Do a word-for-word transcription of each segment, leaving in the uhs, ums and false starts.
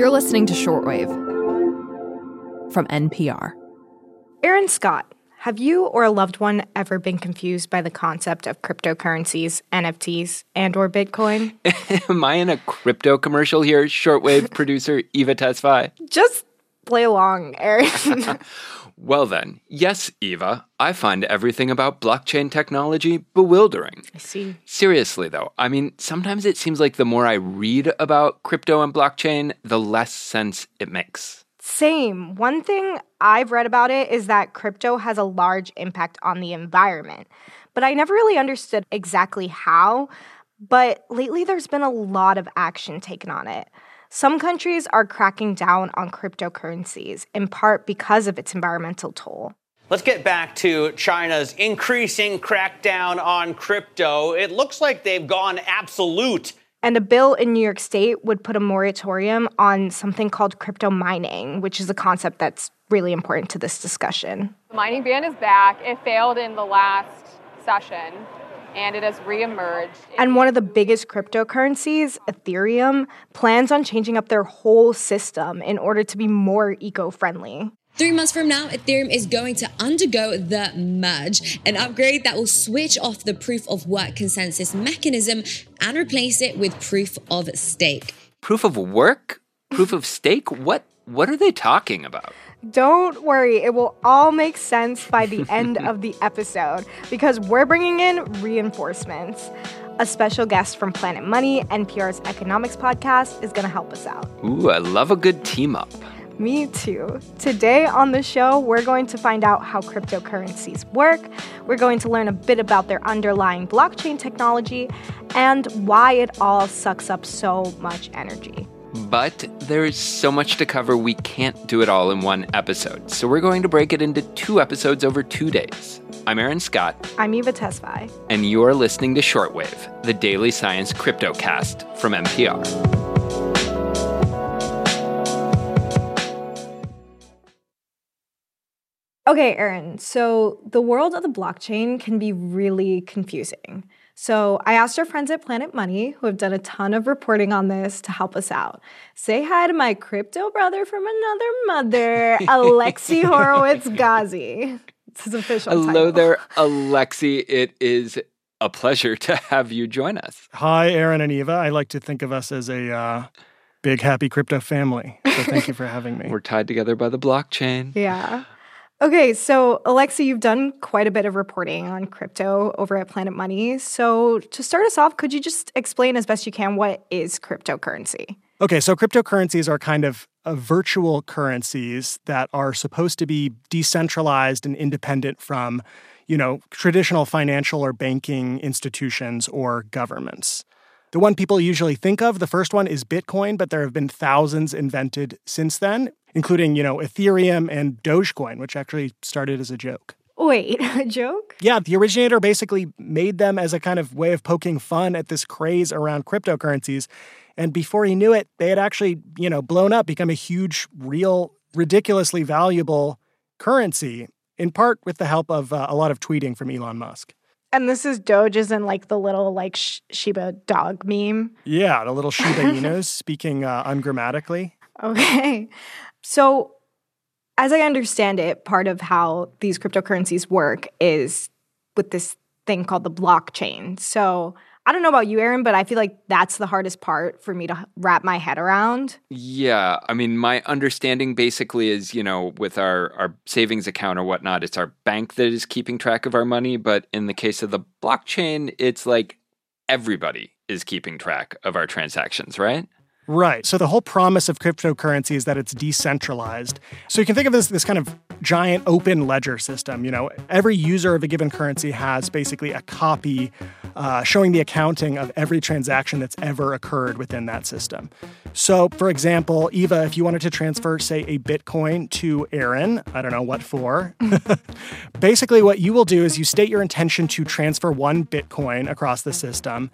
You're listening to Shortwave from N P R. Aaron Scott, have you or a loved one ever been confused by the concept of cryptocurrencies, N F Ts, and or Bitcoin? Am I in a crypto commercial here, Shortwave producer Eva Tesfaye? Just play along, Aaron. Well then, yes, Eva, I find everything about blockchain technology bewildering. I see. Seriously, though, I mean, sometimes it seems like the more I read about crypto and blockchain, the less sense it makes. Same. One thing I've read about it is that crypto has a large impact on the environment, but I never really understood exactly how. But lately, there's been a lot of action taken on it. Some countries are cracking down on cryptocurrencies, in part because of its environmental toll. Let's get back to China's increasing crackdown on crypto. It looks like they've gone absolute. And a bill in New York State would put a moratorium on something called crypto mining, which is a concept that's really important to this discussion. The mining ban is back. It failed in the last session, and it has reemerged. And one of the biggest cryptocurrencies, Ethereum, plans on changing up their whole system in order to be more eco-friendly. Three months from now, Ethereum is going to undergo the merge, an upgrade that will switch off the proof of work consensus mechanism and replace it with proof of stake. Proof of work? Proof of stake? What? What are they talking about? Don't worry, it will all make sense by the end of the episode because we're bringing in reinforcements. A special guest from Planet Money, N P R's economics podcast, is going to help us out. Ooh, I love a good team up. Me too. Today on the show, we're going to find out how cryptocurrencies work. We're going to learn a bit about their underlying blockchain technology and why it all sucks up so much energy. But there is so much to cover, we can't do it all in one episode. So we're going to break it into two episodes over two days. I'm Aaron Scott. I'm Eva Tesfaye. And you're listening to Shortwave, the daily science cryptocast from N P R. Okay, Aaron, so the world of the blockchain can be really confusing. So I asked our friends at Planet Money, who have done a ton of reporting on this, to help us out. Say hi to my crypto brother from another mother, Alexi Horowitz-Ghazi. It's his official title. Hello there, Alexi. It is a pleasure to have you join us. Hi, Aaron and Eva. I like to think of us as a uh, big, happy crypto family. So thank you for having me. We're tied together by the blockchain. Yeah. Okay, so Alexi, you've done quite a bit of reporting on crypto over at Planet Money. So to start us off, could you just explain as best you can what is cryptocurrency? Okay, so cryptocurrencies are kind of uh, virtual currencies that are supposed to be decentralized and independent from, you know, traditional financial or banking institutions or governments. The one people usually think of, the first one, is Bitcoin, but there have been thousands invented since then, including, you know, Ethereum and Dogecoin, which actually started as a joke. Wait, a joke? Yeah, the originator basically made them as a kind of way of poking fun at this craze around cryptocurrencies. And before he knew it, they had actually, you know, blown up, become a huge, real, ridiculously valuable currency, in part with the help of uh, a lot of tweeting from Elon Musk. And this is Doge as in, like, the little, like, sh- Shiba dog meme? Yeah, the little Shiba Inus speaking uh, ungrammatically. Okay. So, as I understand it, part of how these cryptocurrencies work is with this thing called the blockchain. So, I don't know about you, Aaron, but I feel like that's the hardest part for me to wrap my head around. Yeah. I mean, my understanding basically is, you know, with our, our savings account or whatnot, it's our bank that is keeping track of our money. But in the case of the blockchain, it's like everybody is keeping track of our transactions, right? Right. So the whole promise of cryptocurrency is that it's decentralized. So you can think of this this kind of giant open ledger system. You know, every user of a given currency has basically a copy uh, showing the accounting of every transaction that's ever occurred within that system. So, for example, Eva, if you wanted to transfer, say, a Bitcoin to Aaron, I don't know what for, basically what you will do is you state your intention to transfer one Bitcoin across the system.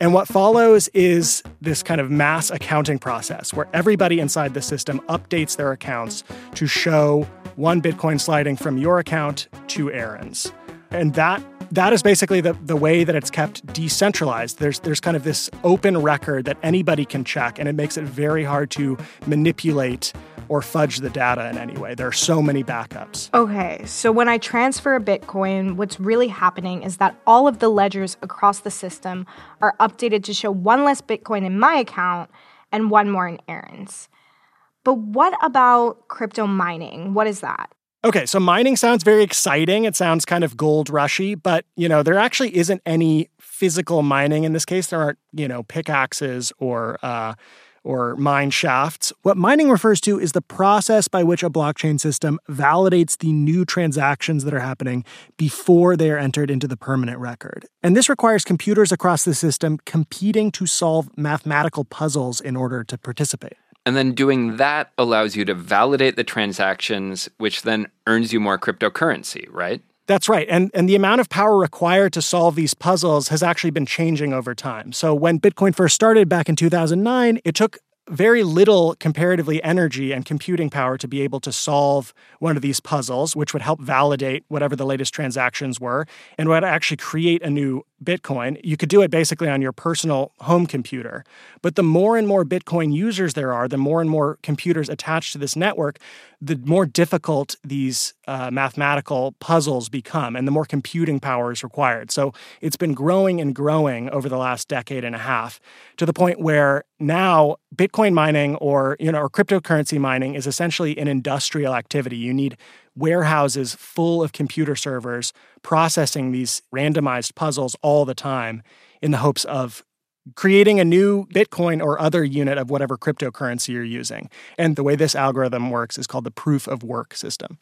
And what follows is this kind of mass accounting process where everybody inside the system updates their accounts to show one Bitcoin sliding from your account to Aaron's. And that that is basically the, the way that it's kept decentralized. There's there's kind of this open record that anybody can check, and it makes it very hard to manipulate or fudge the data in any way. There are so many backups. Okay, so when I transfer a Bitcoin, what's really happening is that all of the ledgers across the system are updated to show one less Bitcoin in my account and one more in Aaron's. But what about crypto mining? What is that? Okay, so mining sounds very exciting. It sounds kind of gold rushy, but, you know, there actually isn't any physical mining in this case. There aren't, you know, pickaxes or uh, or mine shafts. What mining refers to is the process by which a blockchain system validates the new transactions that are happening before they are entered into the permanent record. And this requires computers across the system competing to solve mathematical puzzles in order to participate. And then doing that allows you to validate the transactions, which then earns you more cryptocurrency, right? That's right. And and the amount of power required to solve these puzzles has actually been changing over time. So when Bitcoin first started back in two thousand nine, it took very little comparatively energy and computing power to be able to solve one of these puzzles, which would help validate whatever the latest transactions were and would actually create a new Bitcoin. You could do it basically on your personal home computer. But the more and more Bitcoin users there are, the more and more computers attached to this network, the more difficult these uh, mathematical puzzles become and the more computing power is required. So it's been growing and growing over the last decade and a half to the point where now Bitcoin mining or, you know, or cryptocurrency mining is essentially an industrial activity. You need warehouses full of computer servers processing these randomized puzzles all the time in the hopes of creating a new Bitcoin or other unit of whatever cryptocurrency you're using. And the way this algorithm works is called the proof of work system.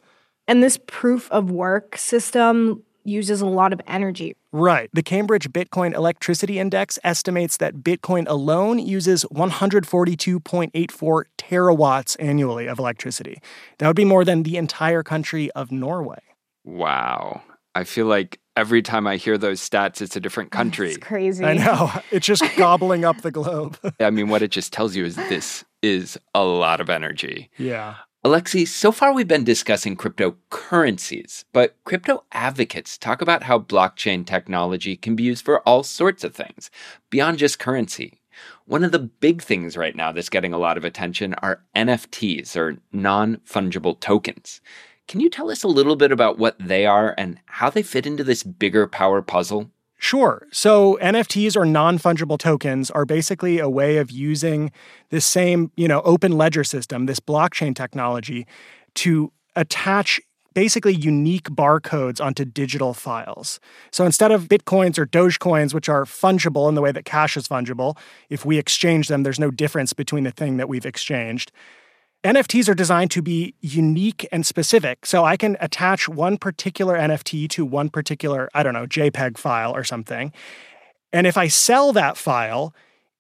And this proof of work system uses a lot of energy. Right. The Cambridge Bitcoin Electricity Index estimates that Bitcoin alone uses one hundred forty-two point eight four terawatts annually of electricity. That would be more than the entire country of Norway. Wow. I feel like every time I hear those stats, it's a different country. It's crazy. I know. It's just gobbling up the globe. I mean, what it just tells you is this is a lot of energy. Yeah. Alexi, so far we've been discussing cryptocurrencies, but crypto advocates talk about how blockchain technology can be used for all sorts of things, beyond just currency. One of the big things right now that's getting a lot of attention are N F Ts, or non-fungible tokens. Can you tell us a little bit about what they are and how they fit into this bigger power puzzle? Sure. So N F Ts, or non-fungible tokens, are basically a way of using this same, you know, open ledger system, this blockchain technology, to attach basically unique barcodes onto digital files. So instead of Bitcoins or Dogecoins, which are fungible in the way that cash is fungible, if we exchange them, there's no difference between the thing that we've exchanged. N F Ts are designed to be unique and specific. So I can attach one particular N F T to one particular, I don't know, JPEG file or something. And if I sell that file,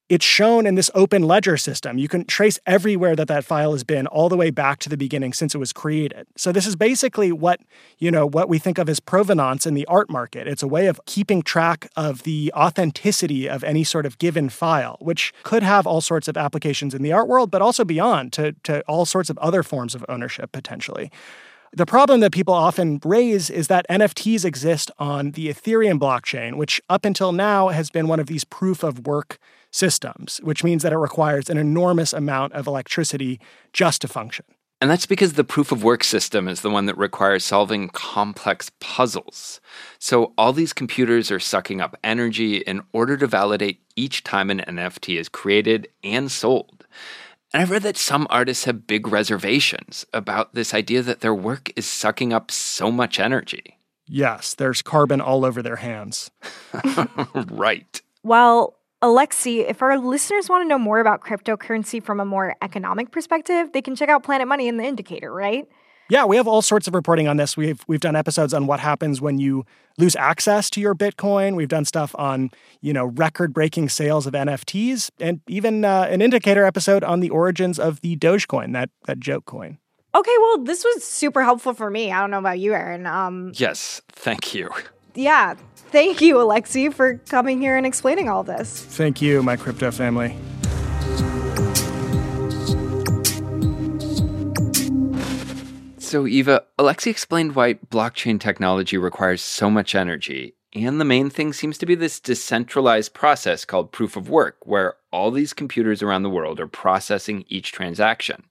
it's shown in this open ledger system. You can trace everywhere that that file has been all the way back to the beginning since it was created. So this is basically what, you know, what we think of as provenance in the art market. It's a way of keeping track of the authenticity of any sort of given file, which could have all sorts of applications in the art world, but also beyond to, to all sorts of other forms of ownership potentially. The problem that people often raise is that N F Ts exist on the Ethereum blockchain, which up until now has been one of these proof-of-work systems, which means that it requires an enormous amount of electricity just to function. And that's because the proof-of-work system is the one that requires solving complex puzzles. So all these computers are sucking up energy in order to validate each time an N F T is created and sold. And I've read that some artists have big reservations about this idea that their work is sucking up so much energy. Yes, there's carbon all over their hands. Right. Well, Alexi, if our listeners want to know more about cryptocurrency from a more economic perspective, they can check out Planet Money and The Indicator, right? Yeah, we have all sorts of reporting on this. We've we've done episodes on what happens when you lose access to your Bitcoin. We've done stuff on, you know, record-breaking sales of N F Ts, and even uh, an Indicator episode on the origins of the Dogecoin, that that joke coin. Okay, well, this was super helpful for me. I don't know about you, Aaron. Um, yes, thank you. Yeah, thank you, Alexi, for coming here and explaining all this. Thank you, my crypto family. So, Eva, Alexi explained why blockchain technology requires so much energy And the main thing seems to be this decentralized process called proof of work, where all these computers around the world are processing each transaction.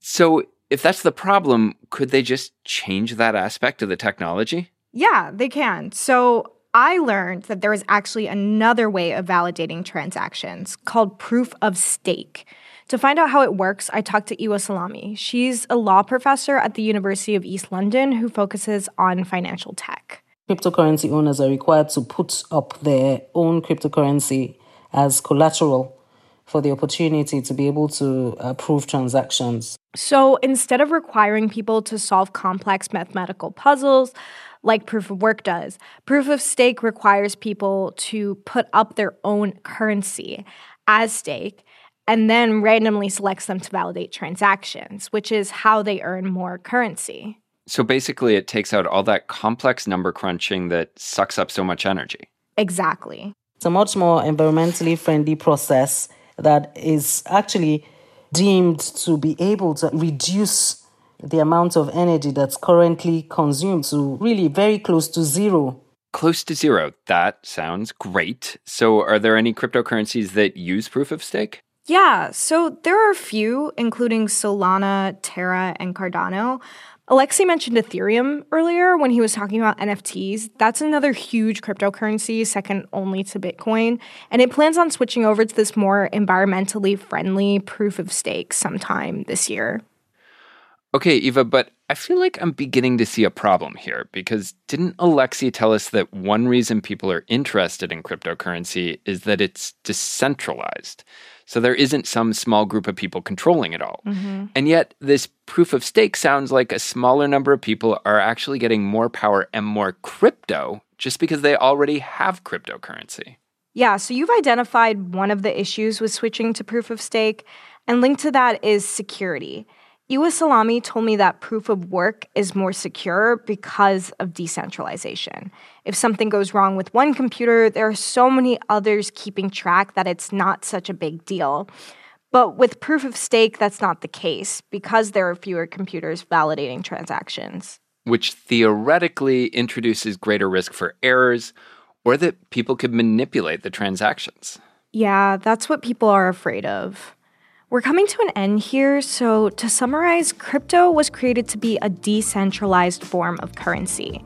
So if that's the problem, could they just change that aspect of the technology? Yeah, they can. So I learned that there is actually another way of validating transactions called proof of stake. To find out how it works, I talked to Iwa Salami. She's a law professor at the University of East London who focuses on financial tech. Cryptocurrency owners are required to put up their own cryptocurrency as collateral for the opportunity to be able to approve transactions. So instead of requiring people to solve complex mathematical puzzles, like proof of work does, proof of stake requires people to put up their own currency as stake and then randomly selects them to validate transactions, which is how they earn more currency. So basically, it takes out all that complex number crunching that sucks up so much energy. Exactly. It's a much more environmentally friendly process that is actually deemed to be able to reduce the amount of energy that's currently consumed to really very close to zero. Close to zero. That sounds great. So are there any cryptocurrencies that use proof of stake? Yeah, so there are a few, including Solana, Terra, and Cardano. Alexi mentioned Ethereum earlier when he was talking about N F Ts. That's another huge cryptocurrency, second only to Bitcoin. And it plans on switching over to this more environmentally friendly proof of stake sometime this year. Okay, Eva, but I feel like I'm beginning to see a problem here because didn't Alexi tell us that one reason people are interested in cryptocurrency is that it's decentralized? So there isn't some small group of people controlling it all. Mm-hmm. And yet this proof of stake sounds like a smaller number of people are actually getting more power and more crypto just because they already have cryptocurrency. Yeah, so you've identified one of the issues with switching to proof of stake, and linked to that is security. Iwa Salami told me that proof of work is more secure because of decentralization. If something goes wrong with one computer, there are so many others keeping track that it's not such a big deal. But with proof of stake, that's not the case because there are fewer computers validating transactions. Which theoretically introduces greater risk for errors or that people could manipulate the transactions. Yeah, that's what people are afraid of. We're coming to an end here, so to summarize, crypto was created to be a decentralized form of currency.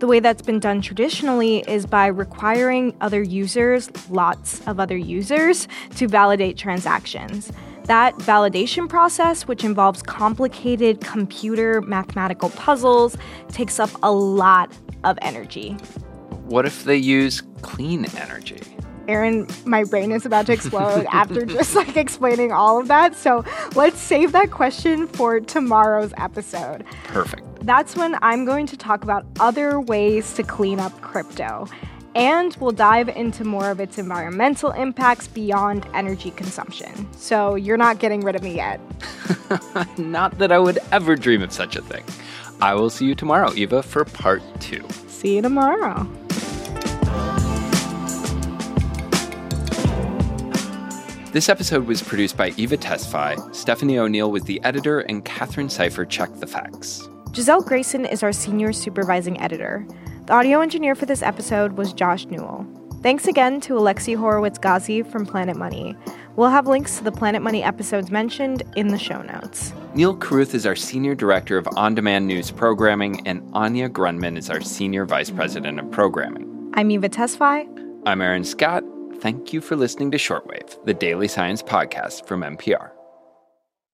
The way that's been done traditionally is by requiring other users, lots of other users, to validate transactions. That validation process, which involves complicated computer mathematical puzzles, takes up a lot of energy. What if they use clean energy? Aaron, my brain is about to explode after just like explaining all of that. So let's save that question for tomorrow's episode. Perfect. That's when I'm going to talk about other ways to clean up crypto. And we'll dive into more of its environmental impacts beyond energy consumption. So you're not getting rid of me yet. Not that I would ever dream of such a thing. I will see you tomorrow, Eva, for part two. See you tomorrow. This episode was produced by Eva Tesfaye, Stephanie O'Neill was the editor, and Catherine Seifer checked the facts. Giselle Grayson is our senior supervising editor. The audio engineer for this episode was Josh Newell. Thanks again to Alexi Horowitz-Ghazi from Planet Money. We'll have links to the Planet Money episodes mentioned in the show notes. Neil Kruth is our senior director of on-demand news programming, and Anya Grunman is our senior vice president of programming. I'm Eva Tesfaye. I'm Aaron Scott. Thank you for listening to Shortwave, the daily science podcast from N P R.